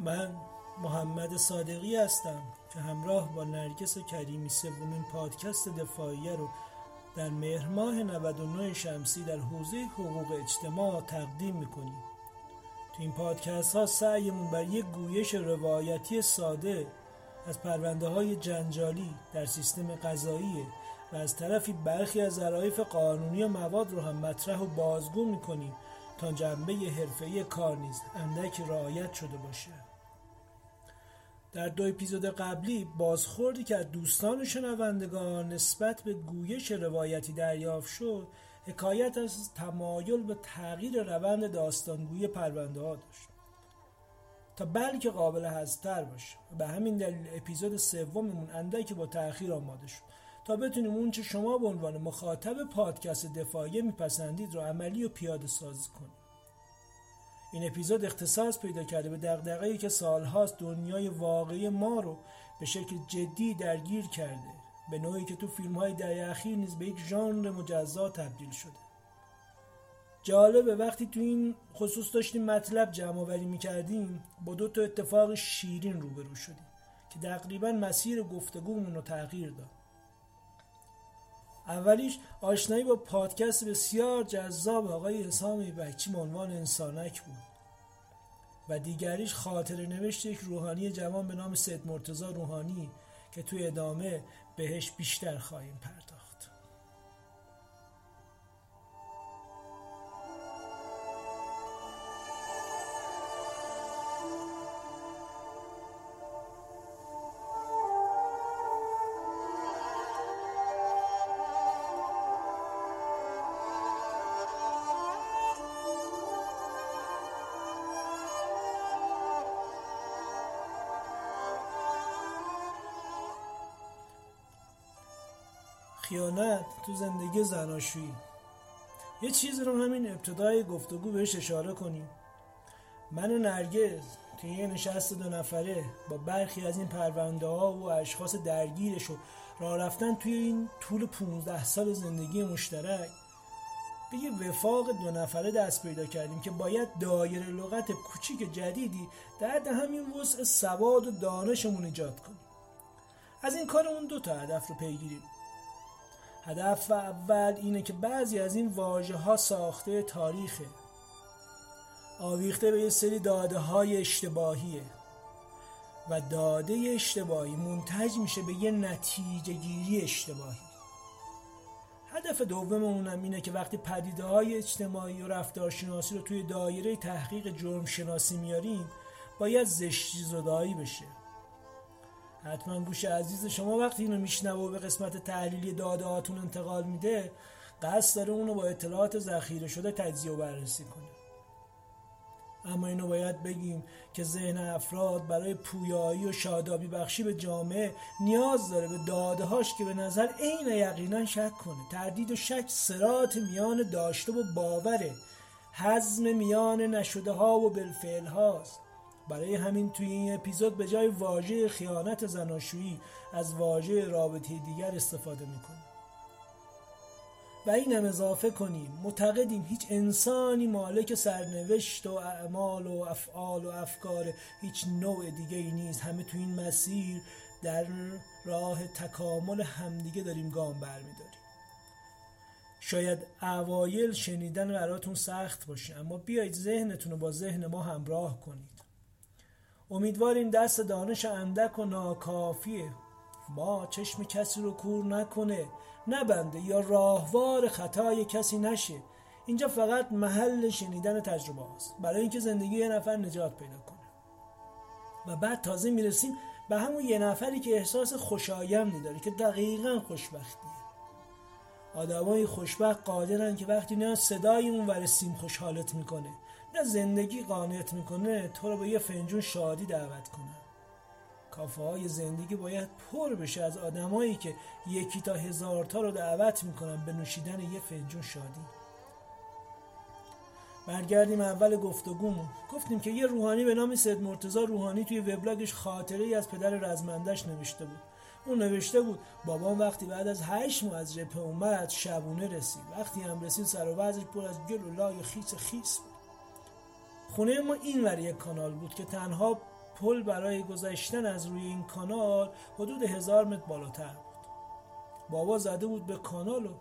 من محمد صادقی هستم که همراه با نرگس کریمی سومین پادکست دفاعیه رو در مهر ماه 99 شمسی در حوزه حقوق اجتماع تقدیم میکنیم. تو این پادکست ها سعیمون بر یک گویش روایتی ساده از پرونده های جنجالی در سیستم قضایی و از طرفی برخی از ظرایف قانونی و مواد رو هم مطرح و بازگو میکنیم تا جنبه حرفه‌ای کار نیز اندکی رعایت شده باشه. در دو اپیزود قبلی بازخوردی که از دوستان و شنوندگان نسبت به گویش روایتی دریافت شد حکایت از تمایل به تغییر روند داستانگویی پرونده ها داشت تا بلکه قابل هضم‌تر باشه. به همین دلیل اپیزود سوممون اندکی با تأخیر آماده شد تا بتونیم اون چه شما به عنوان مخاطب پادکست دفاعیه میپسندید رو عملی و پیاده سازی کنیم. این اپیزود اختصاص پیدا کرده به دغدغه‌ای که سالهاست دنیای واقعی ما رو به شکل جدی درگیر کرده، به نوعی که تو فیلم‌های دهه اخیر نیز به یک ژانر مجزا تبدیل شده. جالبه وقتی تو این خصوص داشتیم مطلب جمع‌آوری می‌کردیم با دو تا اتفاق شیرین روبرو شدیم که تقریباً مسیر گفتگومون رو تغییر داد. اولیش آشنایی با پادکست بسیار جذاب آقای احسان میبکی به عنوان انسانک بود و دیگریش خاطره نوشت یک روحانی جوان به نام سید مرتضی روحانی که توی ادامه بهش بیشتر خواهیم پرداخت. خیانت تو زندگی زناشویی. یه چیز رو همین ابتدای گفتگو بهش اشاره کنیم. من و نرگس توی یه نشست دو نفره با برخی از این پرونده ها و اشخاص درگیرش و راه رفتن توی این طول 15 سال زندگی مشترک به یه وفاق دو نفره دست پیدا کردیم که باید دایره لغت کوچیک جدیدی در حد همین وسع سواد و دانشمون ایجاد کنیم. از این کارمون دو تا هدف رو پیگیریم. هدف اول اینه که بعضی از این واژه‌ها ساخته تاریخه، آویخته به یه سری داده‌های اشتباهیه و داده اشتباهی منتج میشه به یه نتیجه گیری اشتباهی. هدف دوممون هم اینه که وقتی پدیده‌های اجتماعی و رفتارشناسی رو توی دایره تحقیق جرم شناسی میاریم باید زشتی زدایی بشه. حتما گوش عزیز شما وقتی اینو میشنوه و به قسمت تحلیلی داده هاتون انتقال میده قصد داره اونو با اطلاعات ذخیره شده تجزیه و بررسی کنه. اما اینو باید بگیم که ذهن افراد برای پویایی و شادابی بخشی به جامعه نیاز داره به داده هاش که به نظر عین یقینا شک کنه. تردید و شک صراط میان داشته و باوره، حزم میان نشده ها و بالفعل هاست. برای همین توی این اپیزود به جای واژه خیانت زناشویی از واژه رابطه دیگر استفاده میکنیم و اینم اضافه کنیم معتقدیم هیچ انسانی مالک سرنوشت و اعمال و افعال و افکار هیچ نوع دیگه‌ای نیست. همه توی این مسیر در راه تکامل همدیگه داریم گام برمیداریم. شاید اوایل شنیدن براتون سخت باشه اما بیایید ذهنتون رو با ذهن ما همراه کنید. امیدواریم دست دانش اندک و ناکافیه ما چشم کسی رو کور نکنه، نبنده یا راهوار خطای کسی نشه. اینجا فقط محل شنیدن تجربه هاست برای اینکه زندگی یه نفر نجات پیدا کنه و بعد تازه میرسیم به همون یه نفری که احساس خوشایندی داره که دقیقاً خوشبختیه. آدمای خوشبخت قادرن که وقتی نه صدای اون ور سیم خوشحالت میکنه نه زندگی قانعت میکنه تو رو به یه فنجون شادی دعوت کنه. کافه های زندگی باید پر بشه از آدمایی که یکی تا هزار تا رو دعوت میکنن به نوشیدن یه فنجون شادی. برگردیم اول گفتگومون. گفتیم که یه روحانی به نام سید مرتضی روحانی توی وبلاگش خاطره‌ای از پدر رزمندش نوشته بود. اون نوشته بود بابام وقتی بعد از 8 ماه از جبهه اومد شبونه رسید. وقتی هم رسید سر و وضعش پر از گل و لای خیس خیس. خونه ما این ور یک کانال بود که تنها پل برای گذشتن از روی این کانال حدود 1000 متر بالاتر بود. بابا زده بود به کانال و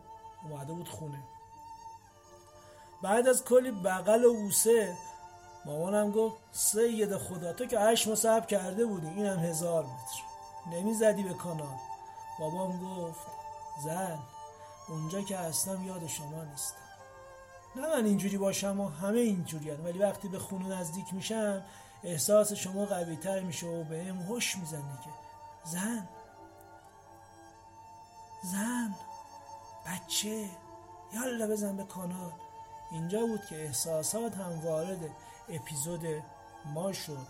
اومده بود خونه. بعد از کلی بغل و بوسه مامانم گفت سید خدا تو که 8 مصب کرده بودی، این هم 1000 متر نمیزدی به کانال. بابام گفت زن اونجا که هستم یاد شما نیستم. نه من اینجوری باشم و همه اینجوری هستم، ولی وقتی به خونه نزدیک میشم احساس شما قوی تر میشه و به هم هوش میزنی که زن بچه یالا بزن به کانال. اینجا بود که احساسات هم وارد اپیزود ما شد.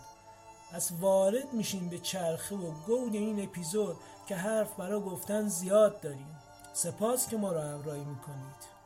پس وارد میشیم به چرخه و گود این اپیزود که حرف برای گفتن زیاد داریم. سپاس که ما را همراهی میکنید.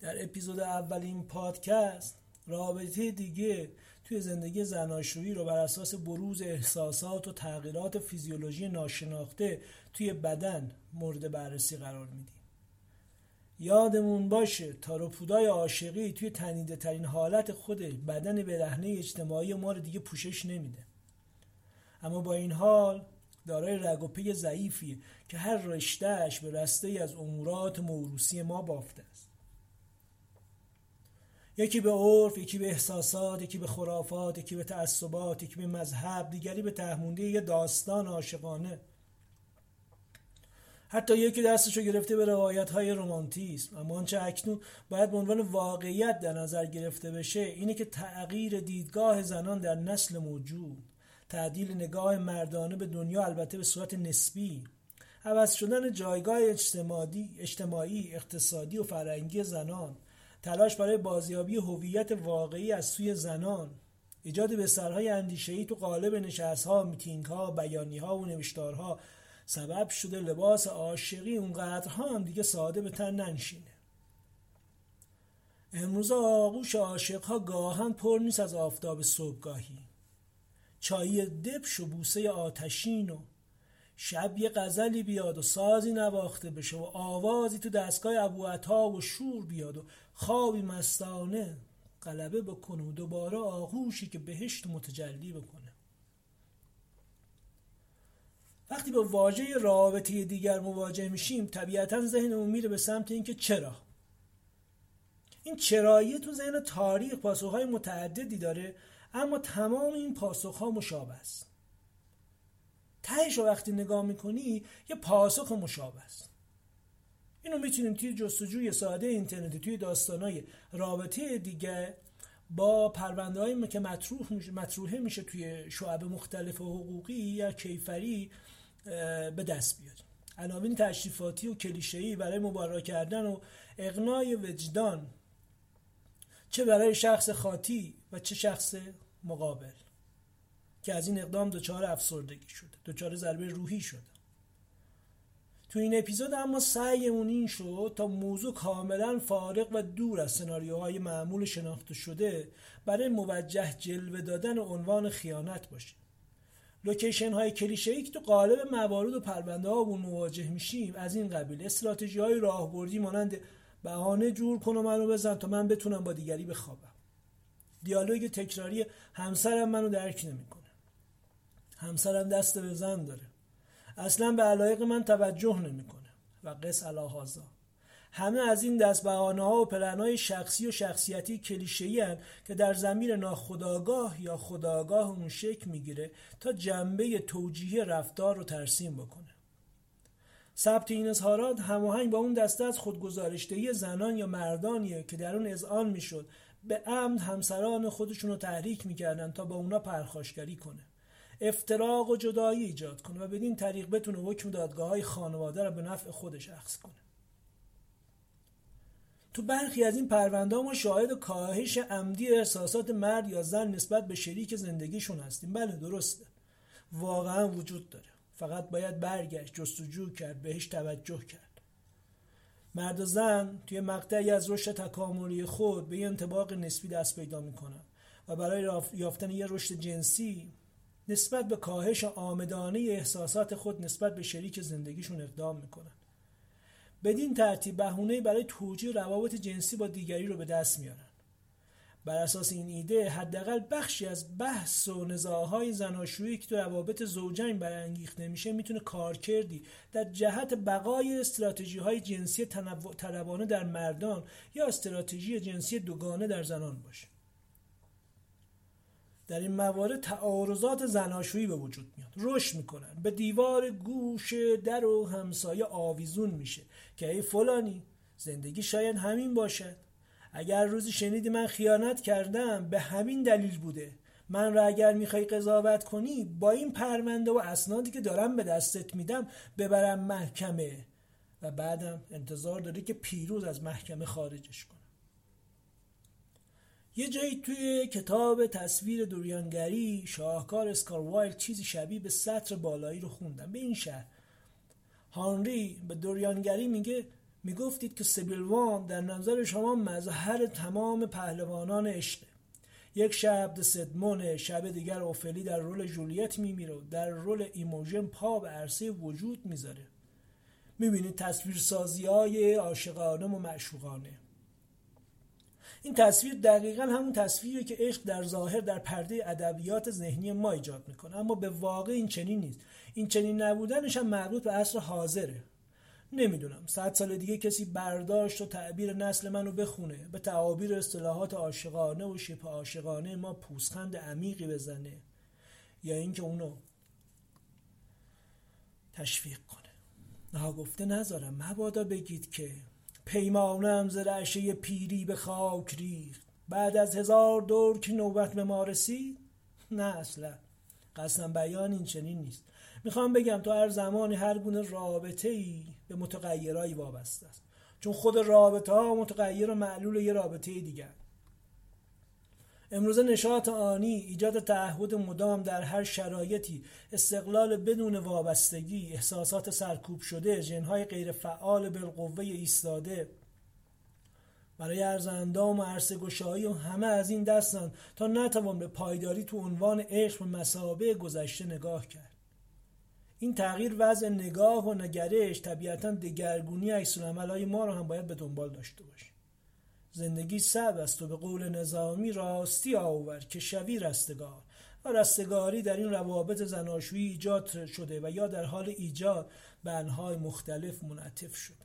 در اپیزود اول این پادکست رابطه دیگه توی زندگی زناشویی رو بر اساس بروز احساسات و تغییرات فیزیولوژی ناشناخته توی بدن مورد بررسی قرار میدیم. یادمون باشه تاروپودای عاشقی توی تنیده ترین حالت خود بدن برهنه اجتماعی ما رو دیگه پوشش نمیده، اما با این حال دارای رگ و پی ضعیفیه که هر رشتهش به رسته‌ای از امورات موروثی ما بافته است. یکی به عرف، یکی به احساسات، یکی به خرافات، یکی به تعصبات، یکی به مذهب، دیگری به تهمونده یه داستان عاشقانه. حتی یکی دستشو گرفته به روایت‌های رمانتیسم. اما آنچه اکنون باید به عنوان واقعیت در نظر گرفته بشه اینه که تغییر دیدگاه زنان در نسل موجود، تعدیل نگاه مردانه به دنیا البته به صورت نسبی، عوض شدن جایگاه اجتماعی، اقتصادی و فرهنگی زنان، تلاش برای بازیابی هویت واقعی از سوی زنان، ایجاد بسترهای اندیشه‌ای تو قالب نشست‌ها، میتینگ‌ها، بیانیه‌ها و نوشتارها سبب شده لباس عاشقی اونقدرها هم دیگه ساده به تن ننشینه. امروزه آغوش عاشق‌ها گاهن پر نیست از آفتاب صبحگاهی، چایی دبش و بوسه آتشین و شب یه غزلی بیاد و سازی نواخته بشه و آوازی تو دستگاه ابوعطا و شور بیاد و خوابی مستانه غلبه بکنه و دوباره آغوشی که بهشت متجلی بکنه. وقتی با واژه رابطه دیگر مواجه میشیم طبیعتاً ذهنمون میره به سمت اینکه چرا؟ این چرایی تو ذهن تاریخ پاسخهای متعددی داره، اما تمام این پاسخها مشابه است. تهش رو وقتی نگاه میکنی یه پاسخ مشابه است. اینو میتونیم توی جستجوی ساده اینترنتی توی داستانای رابطه دیگه با پرونده‌هایی که مطروحه میشه توی شعب مختلف حقوقی یا کیفری به دست بیاد. عناوین تشریفاتی و کلیشه‌ای برای مبارزه کردن و اقناع وجدان، چه برای شخص خاطی و چه شخص مقابل، که از این اقدام دچار افسردگی شده، دچار ضربه روحی شده. تو این اپیزود اما سعیمون این شد تا موضوع کاملا فارغ و دور از سناریوهای معمول شناخته شده برای موجه جلوه دادن عنوان خیانت باشه. لوکیشن های کلیشه‌ای که تو قالب موارد و پرونده ها با مواجه میشیم از این قبیل: استراتژی های راهبردی مانند بهانه جور کن و منو بزن تا من بتونم با دیگری بخوابم. دیالوگ تکراری همسرم منو درک نمیکنه، همسرم دست به زن داره، اصلا به علایق من توجه نمیکنه و قص الهازا. همه از این دست بهانه‌ها و پلن‌های شخصی و شخصیتی کلیشه‌ای هستند که در ضمیر ناخودآگاه یا خودآگاه اون شکل میگیره تا جنبه توجیه رفتار رو ترسیم بکنه. ثبت این اظهارات هماهنگ با اون دسته از خودگزارش‌دهی زنان یا مردانیه که در اون اذعان میشد به عمد همسران خودشون رو تحریک میکردن تا با اونا پرخاشگری کنه، افتراق و جدایی ایجاد کنه و بدین طریق بتونه حکم دادگاه‌های خانواده رو به نفع خودش اخذ کنه. تو برخی از این پرونده ما شاهد کاهش عمدی احساسات مرد یا زن نسبت به شریک زندگیشون هستیم. بله درسته، واقعا وجود داره، فقط باید برگشت، جستجو کرد، بهش توجه کرد. مرد و زن توی مقطعی از رشد تکاملی خود به یه انطباق نسبی دست پیدا میکنن و برای یافتن یه رشد جنسی نسبت به کاهش آمدانه احساسات خود نسبت به شریک زندگیشون اقدام میکنن. بدین ترتیب بهونه‌ای برای توجیه روابط جنسی با دیگری رو به دست میارن. بر اساس این ایده حداقل بخشی از بحث و نزاع‌های زناشویی که تو روابط زوجین برانگیخته میشه میتونه کارکردی در جهت بقای استراتژی‌های جنسی تنوع‌طلبانه در مردان یا استراتژی جنسی دوگانه در زنان باشه. در این موارد تعارضات زناشویی به وجود میاد، رشد میکنن، به دیوار، گوشه، در و همسایه آویزون میشه که ای فلانی زندگی شاید همین باشد، اگر روزی شنیدی من خیانت کردم به همین دلیل بوده، من را اگر میخوای قضاوت کنی با این پرونده و اسنادی که دارم به دستت میدم ببرم محکمه و بعدم انتظار داری که پیروز از محکمه خارجش کنم. یه جایی توی کتاب تصویر دوریانگری شاهکار اسکار وایلد چیزی شبیه به سطر بالایی رو خوندم. به این شهر هانری به دوریانگری میگه میگفتید که سیبیل وان در نظر شما مظهر تمام پهلوانان عشقه. یک شب سدمونه، شب دیگر اوفلی در رول جولیت میمیره، در رول ایموژن پا به عرصه وجود میذاره. میبینید تصویرسازی های عاشقانه و معشوقانه. این تصویر دقیقاً همون تصویری که عشق در ظاهر در پرده ادبیات ذهنی ما ایجاد میکنه، اما به واقع این چنین نیست. این چنین نبودنش هم مربوط به عصر حاضره. نمیدونم 100 سال دیگه کسی برداشت و تعبیر نسل منو بخونه، به تعابیر اصطلاحات عاشقانه و شبه عاشقانه ما پوزخند عمیقی بزنه یا اینکه اونو تشویق کنه. نه گفته نذارم مبادا بگید که پیمانم ز رعشه پیری به خاک ریخت، بعد از 1000 دور که نوبت به ما رسید. نه اصلا قسم بیان این چنین نیست. میخوام بگم تو هر زمانی هر گونه رابطه‌ای به متغیرهایی وابسته است، چون خود رابطه‌ها متغیر و معلول یه رابطه دیگر. امروز نشاط آنی، ایجاد تعهد مدام در هر شرایطی، استقلال بدون وابستگی، احساسات سرکوب شده، ژن‌های غیر فعال بالقوه ایستاده برای ارزندام و عرصه‌گشایی و همه از این دستان تا نتوان به پایداری تو عنوان عشق و مثابه گذشته نگاه کرد. این تغییر وضع نگاه و نگرش طبیعتاً دگرگونی عکس‌العمل‌های ما رو هم باید به دنبال داشته باشه. زندگی صعب است و به قول نظامی راستی آور که شوی رستگار، و رستگاری در این روابط زناشویی ایجاد شده و یا در حال ایجاد به انواع مختلف منعطف شده.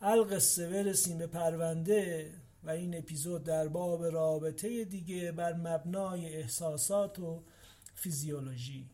القصه برسیم به پرونده و این اپیزود در باب رابطه دیگه بر مبنای احساسات و فیزیولوژی.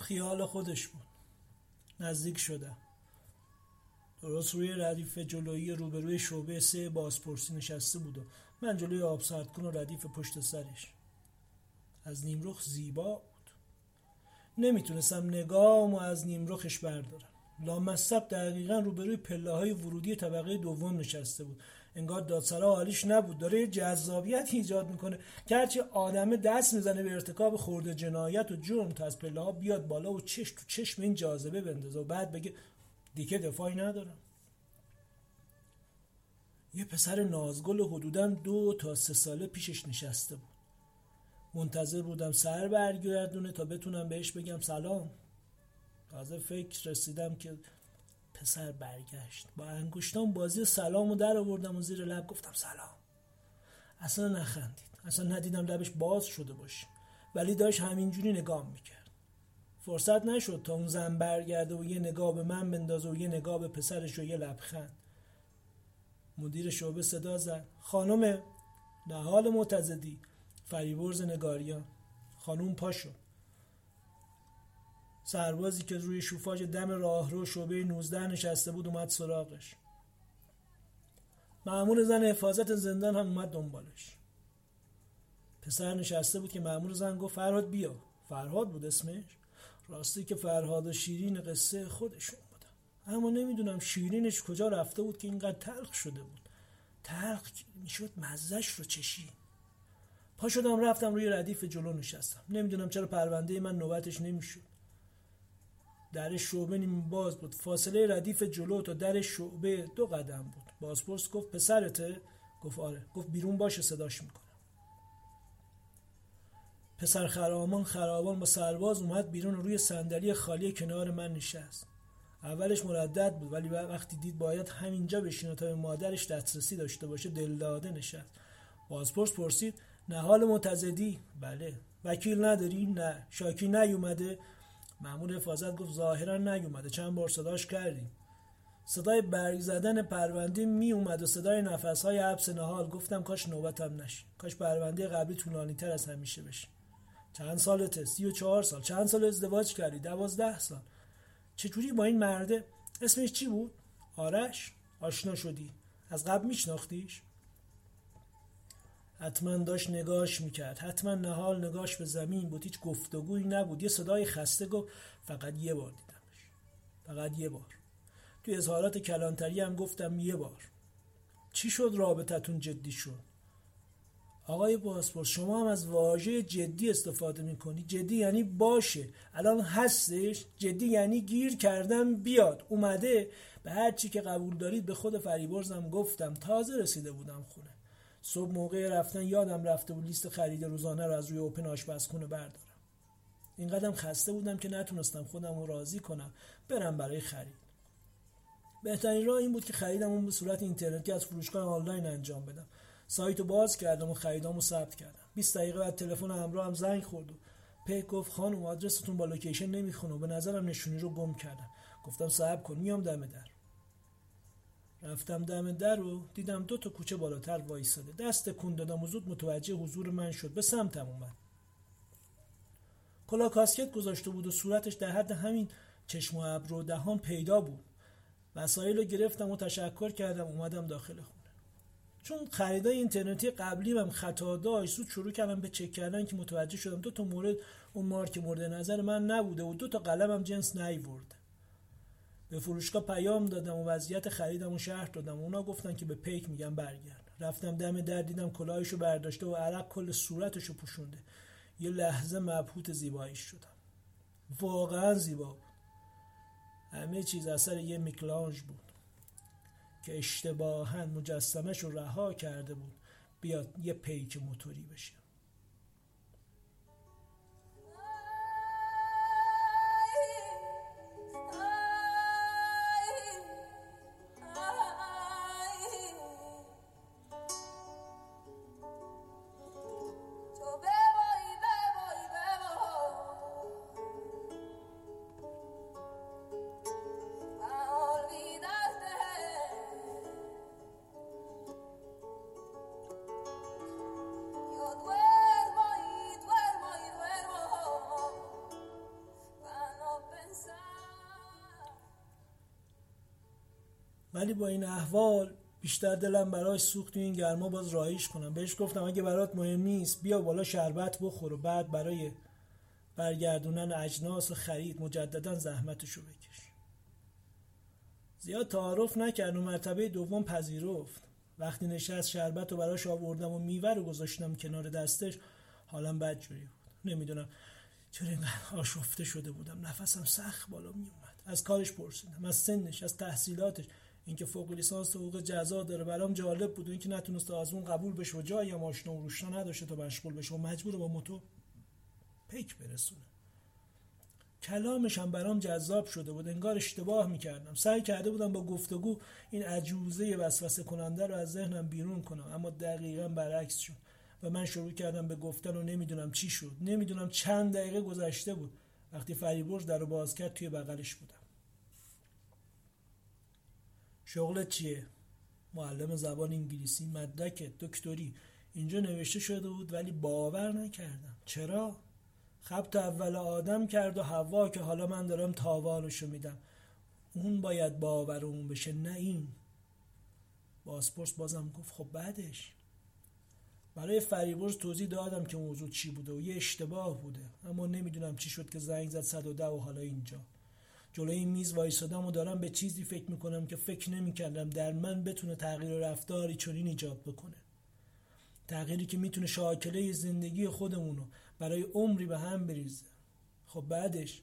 خیال خودش بود. نزدیک شدم. درست روی ردیف جلویی روبروی شعبه 3 بازپرسی نشسته بود و من جلوی آبسردکن و ردیف پشت سرش. از نیمرخ زیبا بود. نمیتونستم نگاهمو از نیمرخش بردارم. لامصب دقیقاً روبروی پله‌های ورودی طبقه دوم نشسته بود. انگار دادسرا حالیش نبود، داره یه جذابیت ایجاد میکنه که هرچی آدمه دست میزنه به ارتکاب خرد جنایت و جرم تا از پله ها بیاد بالا و چش تو چشم این جاذبه بندازه و بعد بگه دیگه دفاعی ندارم. یه پسر نازگل حدوداً 2 تا 3 ساله پیشش نشسته بود. منتظر بودم سر برگردونه تا بتونم بهش بگم سلام. تازه فکر رسیدم که پسر برگشت. با انگشتام بازی سلامو در آوردم و زیر لب گفتم سلام. اصلا نخندید، اصلا ندیدم لبش باز شده باشه، ولی داشت همینجوری نگاه میکرد. فرصت نشد تا اون زن برگرده و یه نگاه به من بندازه و یه نگاه به پسرش و یه لبخند. مدیر شعبه صدا زد: خانم نهال مرتضی، فریبرز نگاریان. خانم پاشو. سربازی که روی شوفاژ دم راهرو شعبه 19 نشسته بود اومد سراغش. مأمور زن حفاظت زندان هم اومد دنبالش. پسر نشسته بود که مأمور زن گفت فرهاد بیا. فرهاد بود اسمش. راستی که فرهاد و شیرین قصه خودشون بودن، اما نمیدونم شیرینش کجا رفته بود که اینقدر تلخ شده بود. تلخ میشد مزهش رو چشید. پا شدم رفتم روی ردیف جلو نشستم. نمیدونم چرا پرونده من نوبتش نمیشد. در شعبه نیم باز بود. فاصله ردیف جلو تا در شعبه 2 قدم بود. بازپرس گفت پسرته؟ گفت آره. گفت بیرون باشه صداش میکنم. پسر خرامان با سرباز اومد بیرون، روی صندلی خالی کنار من نشست. اولش مردد بود، ولی وقتی دید باید همینجا بشینه تا به مادرش دسترسی داشته باشه دلداده نشست. بازپرس پرسید نهال مرتضی؟ بله. وکیل نداری؟ نه. شاکی نیومده؟ مأمور حفاظت گفت ظاهرا نیومده، چند بار صداش کردیم. صدای برگ زدن پرونده می اومد و صدای نفس‌های حبس نهال. گفتم کاش نوبتم نشه، کاش پرونده قبلی طولانی‌تر از همیشه بشه. چند سالته؟ 34 سال. چند سال ازدواج کردی؟ 12 سال. چجوری با این مرده، اسمش چی بود؟ آرش. آشنا شدی؟ از قبل میشناختیش؟ حتما داشت نگاش میکرد. حتما نهال نگاش به زمین بود. هیچ گفتگویی نبود. یه صدای خسته گفت فقط یه بار دیدمش، فقط یه بار. توی اظهارات کلانتری هم گفتم یه بار. چی شد رابطتون جدی شد؟ آقای بازپرس شما هم از واژه جدی استفاده میکنی؟ جدی یعنی باشه، الان هستش. جدی یعنی گیر کردم بیاد، اومده. به هر چی که قبول دارید. به خود فریبرزم گفتم. تازه رسیده بودم خونه. صبح موقع رفتن یادم رفته بود لیست خرید روزانه رو از روی اوپن آشپزخونه بردارم. اینقدرم خسته بودم که نتونستم خودم رو راضی کنم برم برای خرید. بهترین راه این بود که خریدمو به صورت اینترنتی از فروشگاه آنلاین انجام بدم. سایتو باز کردم و خریدامو ثبت کردم. 20 دقیقه بعد تلفن همراهم زنگ خورد و پیک گفت خانم آدرستون با لوکیشن نمیخونه و به نظرم نشونی رو گم کردم. گفتم صبر کن میام دم در. رفتم دم در و دیدم 2 تا کوچه بالاتر وایساده. دست کن دادم و زود متوجه حضور من شد. به سمتم اومد. کلاه کاسکت گذاشته بود و صورتش در حد همین چشم و ابرو و دهان پیدا بود. وسایل رو گرفتم و تشکر کردم اومدم داخل خونه. چون خریدای اینترنتی قبلیم خطا داشت زود شروع کردم به چک کردن که متوجه شدم 2 تا مورد اون مارک مورد نظر من نبوده و 2 تا قلمم جنس نیورده. به فروشگاه پیام دادم و وضعیت خریدم و شرح دادم و اونا گفتن که به پیک میگم برگرد. رفتم دم در دیدم کلاهشو برداشته و عرق کل صورتشو پوشونده. یه لحظه مبهوت زیباییش شدم. واقعا زیبا بود. همه چیز اثر یه میکلانژ بود که اشتباهاً مجسمه‌شو رها کرده بود بیاد یه پیک موتوری بشه. ولی با این احوال بیشتر دلم برایش سوخت و این گرما باز راهیش کنم. بهش گفتم اگه برات مهم نیست بیا بالا شربت بخور و بعد برای برگردوندن اجناس و خرید مجددا زحمتشو بکش. زیاد تعارف نکرد و مرتبه دوم پذیرفت. وقتی نشست شربت رو براش آوردم و میوه رو گذاشتم کنار دستش، حالم بدجوری بود. نمیدونم چرا اینقدر آشفته شده بودم، نفسم سخت بالا می اومد. از کارش پرسیدم، از سنش، از تحصیلاتش، اینکه فوق لیسانس حقوق جزا داره برام جالب بود، اینکه نتونسته از اون قبول بشه و جایی هم آشنا و روشنا نداشته تا مشغول بشه و مجبور با موتور پیک برسونه. کلامش هم برام جذاب شده بود، انگار اشتباه میکردم. سعی کرده بودم با گفتگو این عجوزه وسوسه کننده رو از ذهنم بیرون کنم، اما دقیقاً برعکس شد و من شروع کردم به گفتن و نمیدونم چی شد. نمیدونم چند دقیقه گذشته بود وقتی فریبرز در رو باز کرد. توی بغلش بودم. شغلت چیه؟ معلم زبان انگلیسی. مدرکت؟ دکتری. اینجا نوشته شده بود ولی باور نکردم. چرا؟ خبت اول آدم کرد و حوا که حالا من دارم تاوانشو میدم. اون باید باور اون بشه، نه این. بازپرس بازم گفت خب بعدش. برای فریبرز توضیح دادم که موضوع چی بوده و یه اشتباه بوده، اما نمیدونم چی شد که زنگ زد 110 و حالا اینجا جلوی این میز وایسادم و دارم به چیزی فکر میکنم که فکر نمیکردم در من بتونه تغییر رفتاری چنین ایجاد بکنه. تغییری که میتونه شاکله زندگی خودمونو برای عمری به هم بریزه. خب بعدش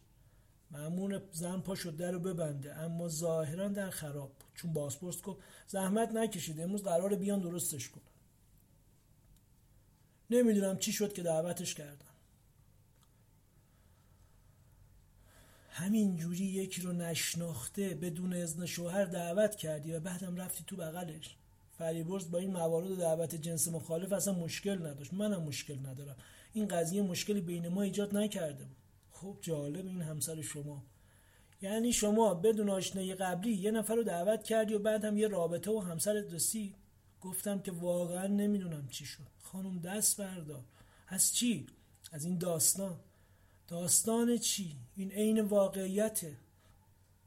مأمور زن پا شد در رو ببنده، اما ظاهرا در خراب بود، چون بازپرس گفت زحمت نکشید، امروز قراره بیان درستش کنن. نمیدونم چی شد که دعوتش کردم. همین جوری یکی رو نشناخته بدون اذن شوهر دعوت کردی و بعدم رفتی تو بغلش. فریبرز با این موارد دعوت جنس مخالف اصلا مشکل نداشت، منم مشکل ندارم. این قضیه مشکلی بین ما ایجاد نکرده. خب جالب، این همسر شما. یعنی شما بدون آشنایی قبلی یه نفر رو دعوت کردی و بعد هم یه رابطه و همسرت رسید. گفتم که واقعا نمیدونم چی شد. خانم دست بردار. از چی؟ از این داستان. داستان چی؟ این عین واقعیته.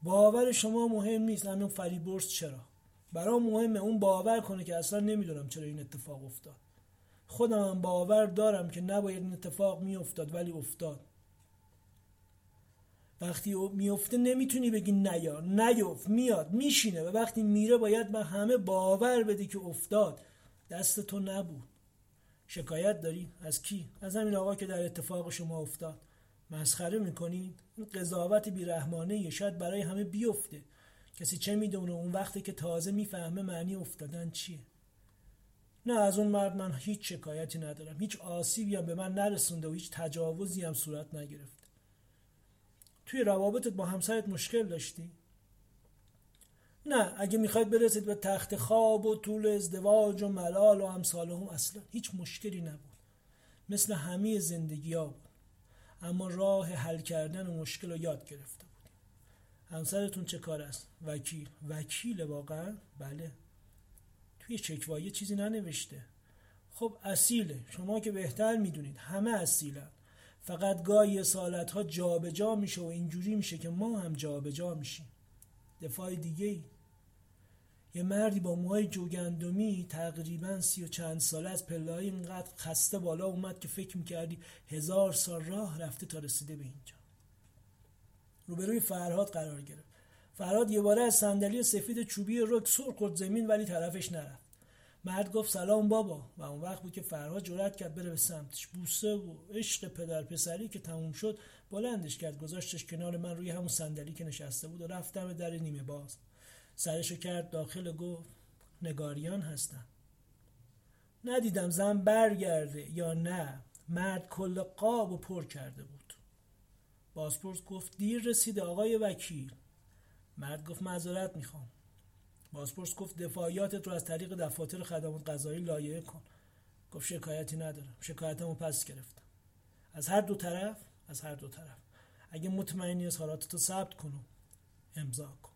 باور شما مهم نیست. همین فریبرز چرا؟ برام مهمه اون باور کنه که اصلا نمیدونم چرا این اتفاق افتاد. خودم هم باور دارم که نباید این اتفاق میافتاد ولی افتاد. وقتی میفته نمیتونی بگی نیا، نیفت، میاد، میشینه و وقتی میره باید به همه باور بدی که افتاد. دست تو نبود. شکایت داری؟ از کی؟ از همین آقا که در اتفاق شما افتاد. مسخره میکنین؟ این قضاوت بیرحمانه. شاید برای همه بیفته. کسی چه میدونه اون وقتی که تازه میفهمه معنی افتادن چیه. نه، از اون مرد من هیچ شکایتی ندارم. هیچ آسیبی هم به من نرسونده و هیچ تجاوزی هم صورت نگرفته. توی روابطت با همسرت مشکل داشتی؟ نه، اگه میخواید برسید به تخت خواب و طول ازدواج و ملال و امثال هم اصلا هیچ مشکلی نبود. مثل همه زندگی ها بود، اما راه حل کردن و مشکل رو یاد گرفته بود. همسرتون چه کار است؟ وکیل. وکیل واقعا؟ بله. توی شکوایه چیزی ننوشته. خب اصیله. شما که بهتر میدونید همه اصیلن. فقط گاهی اصالت ها جا به جا میشه و اینجوری میشه که ما هم جا به جا میشیم. دفاع دیگه ای. یه مردی با موهای جوگندمی تقریبا 30 و چند ساله از پله‌های اینقدر خسته بالا اومد که فکر میکردی 1000 سال راه رفته تا رسیده به اینجا. روبروی فرهاد قرار گرفت. فرهاد یه باره از صندلی سفید چوبی رک سر خورد زمین ولی طرفش نرفت. مرد گفت سلام بابا و اون وقت بود که فرهاد جرأت کرد بره به سمتش. بوسه و عشق پدر پسری که تموم شد بلندش کرد، گذاشتش کنار من روی همون صندلی که نشسته بود و رفتم به در نیمه باز. سرشو کرد داخل و گفت نگاریان هستم. ندیدم زن برگرده یا نه. مرد کل قابو پر کرده بود. بازپرس گفت دیر رسید آقای وکیل. مرد گفت معذرت میخوام. بازپرس گفت دفاعیاتت رو از طریق دفاتر خدمات قضایی لایحه کن. گفت شکایتی ندارم. شکایتمو پس گرفتم. از هر دو طرف؟ از هر دو طرف. اگه مطمئنی اظهاراتتو ثبت کن و امضا کن.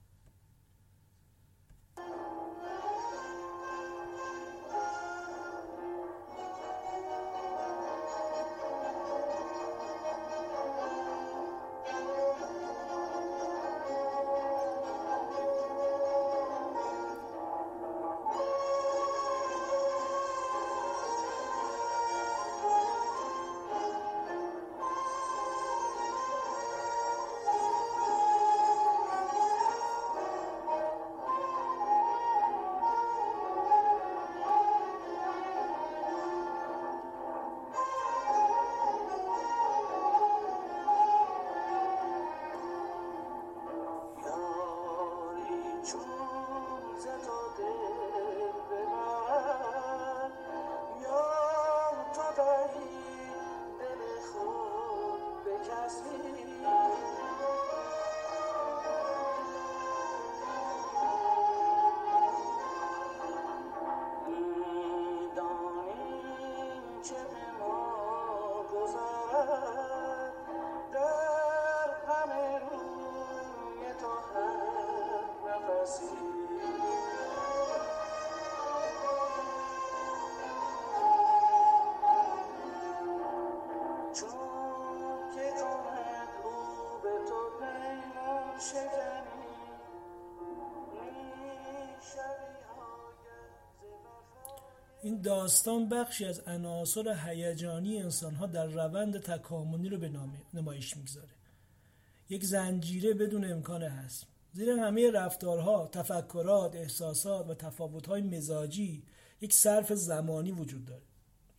این داستان بخشی از عناصر هیجانی انسان‌ها در روند تکاملی رو به نمایش می‌گذاره. یک زنجیره بدون امکان هضم. زیر همه رفتارها، تفکرات، احساسات و تفاوت‌های مزاجی یک صرف زمانی وجود داره.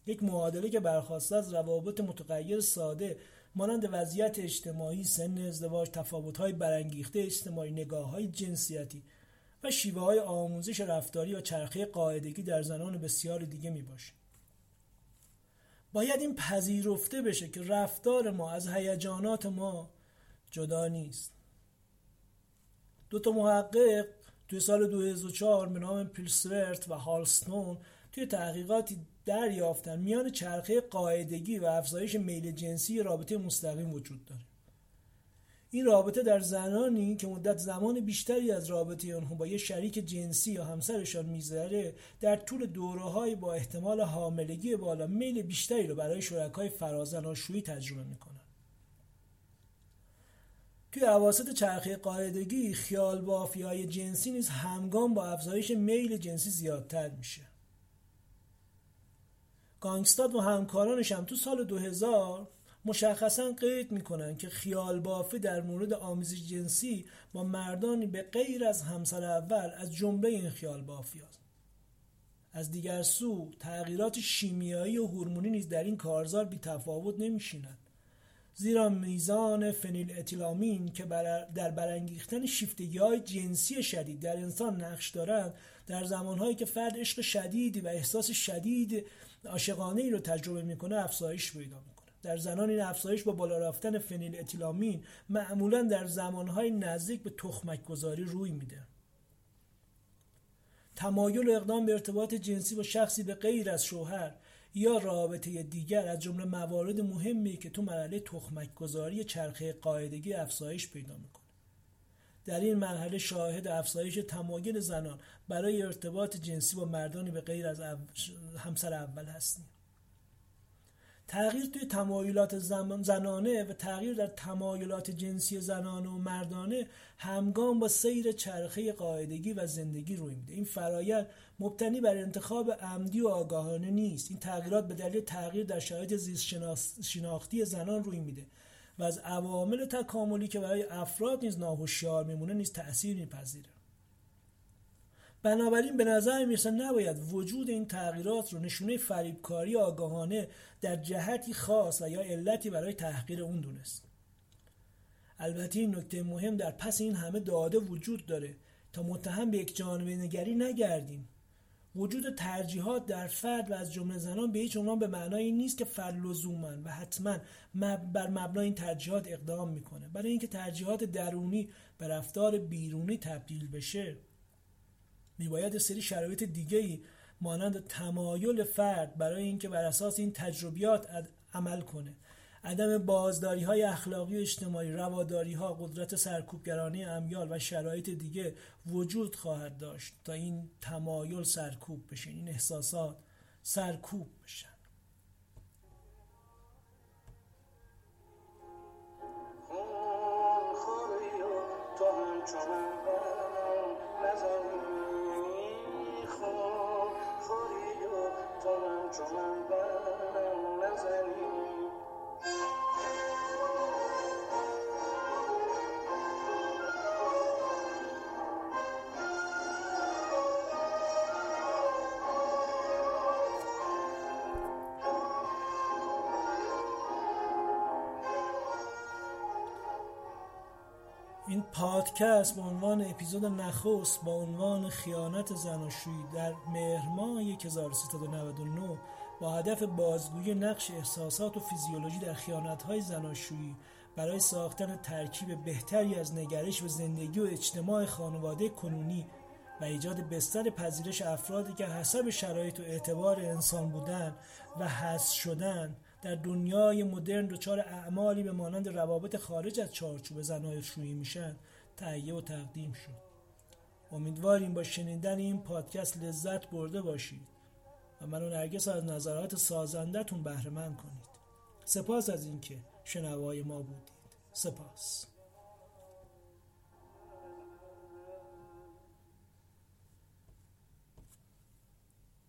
یک معادله که برخواسته از روابط متغیر ساده مانند وضعیت اجتماعی، سن ازدواج، تفاوت‌های برانگیخته اجتماعی، نگاه‌های جنسیتی و شیوه‌های آموزش رفتاری و چرخه قاعدگی در زنان بسیار دیگه می‌باشه. باید این پذیرفته بشه که رفتار ما از هیجانات ما جدا نیست. دو تا محقق توی سال 2004 به نام پیل سورت و هالستون توی تحقیقاتی دریافتن میان چرخه قاعدگی و افزایش میل جنسی رابطه مستقیم وجود داره. این رابطه در زنانی که مدت زمان بیشتری از رابطه آنها با یک شریک جنسی یا همسرشان می‌گذره، در طول دوره‌های با احتمال حاملگی بالا میل بیشتری رو برای شرکای فرازناشویی تجربه می‌کنند. توی اواسط چرخه قاعدگی، خیال بافی‌های جنسی نیز همگام با افزایش میل جنسی زیادتر میشه. گانگستاد و همکارانش هم تو سال 2000 مشخصاً قید میکنن که خیال بافی در مورد آمیزش جنسی با مردانی به غیر از همسر اول از جمله این خیال بافی هست. از دیگر سو تغییرات شیمیایی و هورمونی نیز در این کارزار بی تفاوت نمیشینن، زیرا میزان فنیل اتیلامین که در برانگیختن شیفتگی‌های جنسی شدید در انسان نقش دارند، در زمانهایی که فرد عشق شدیدی و احساس شدید عاشقانه‌ای رو تجربه می‌کنه افزایش پیدا می‌کنه. در زنان این افزایش با بالا رفتن فنیل اتیلامین معمولاً در زمانهای نزدیک به تخمک‌گذاری روی میده. تمایل و اقدام به ارتباط جنسی با شخصی به غیر از شوهر یا رابطه دیگر از جمله موارد مهمی که تو مرحله تخمک‌گذاری چرخه قاعدگی افزایش پیدا می‌کنه. در این مرحله شاهد افزایش تمایل زنان برای ارتباط جنسی با مردانی به غیر از همسر اول هستیم. تغییر توی تمایلات زنانه و تغییر در تمایلات جنسی زنانه و مردانه همگام با سیر چرخه قاعدگی و زندگی روی میده. این فرایند مبتنی بر انتخاب عمدی و آگاهانه نیست. این تغییرات به دلیل تغییر در شرایط زیست شناختی زنان روی میده و از عوامل تکاملی که برای افراد نیز ناهوشیار میمونه نیز تأثیر میپذیره. بنابراین به نظر میرسه نباید وجود این تغییرات رو نشونه فریبکاری آگاهانه در جهتی خاص و یا علتی برای تحقیر اون دونست. البته این نکته مهم در پس این همه داده وجود داره تا متهم به یک جانبه نگری نگردیم. وجود ترجیحات در فرد و از جمله زنان به هیچ عنوان به معنای این نیست که فرد لزوماً و حتماً بر مبنای این ترجیحات اقدام میکنه. برای اینکه ترجیحات درونی به رفتار بیرونی تبدیل بشه میباید سری شرایط دیگه‌ای مانند تمایل فرد برای اینکه بر اساس این تجربیات عمل کنه، عدم بازداری‌های اخلاقی و اجتماعی، رواداری‌ها، قدرت سرکوبگرانه امیال و شرایط دیگه وجود خواهد داشت تا این تمایل سرکوب بشه، این احساسات سرکوب بشن. این پادکست با عنوان اپیزود نخست با عنوان خیانت زناشویی در مهرماه 1399 با هدف بازگویی نقش احساسات و فیزیولوژی در خیانت‌های زناشویی برای ساختن ترکیب بهتری از نگرش به زندگی و اجتماع خانواده کنونی و ایجاد بستر پذیرش افرادی که حسب شرایط و اعتبار انسان بودن و هست شدن در دنیای مدرن دچار اعمالی به مانند روابط خارج از چارچوب زناشویی میشن تهیه و تقدیم شد. امیدواریم با شنیدن این پادکست لذت برده باشید و منو نرگس از نظرات سازندتون بهره مند کنید. سپاس از اینکه شنوای ما بودید. سپاس.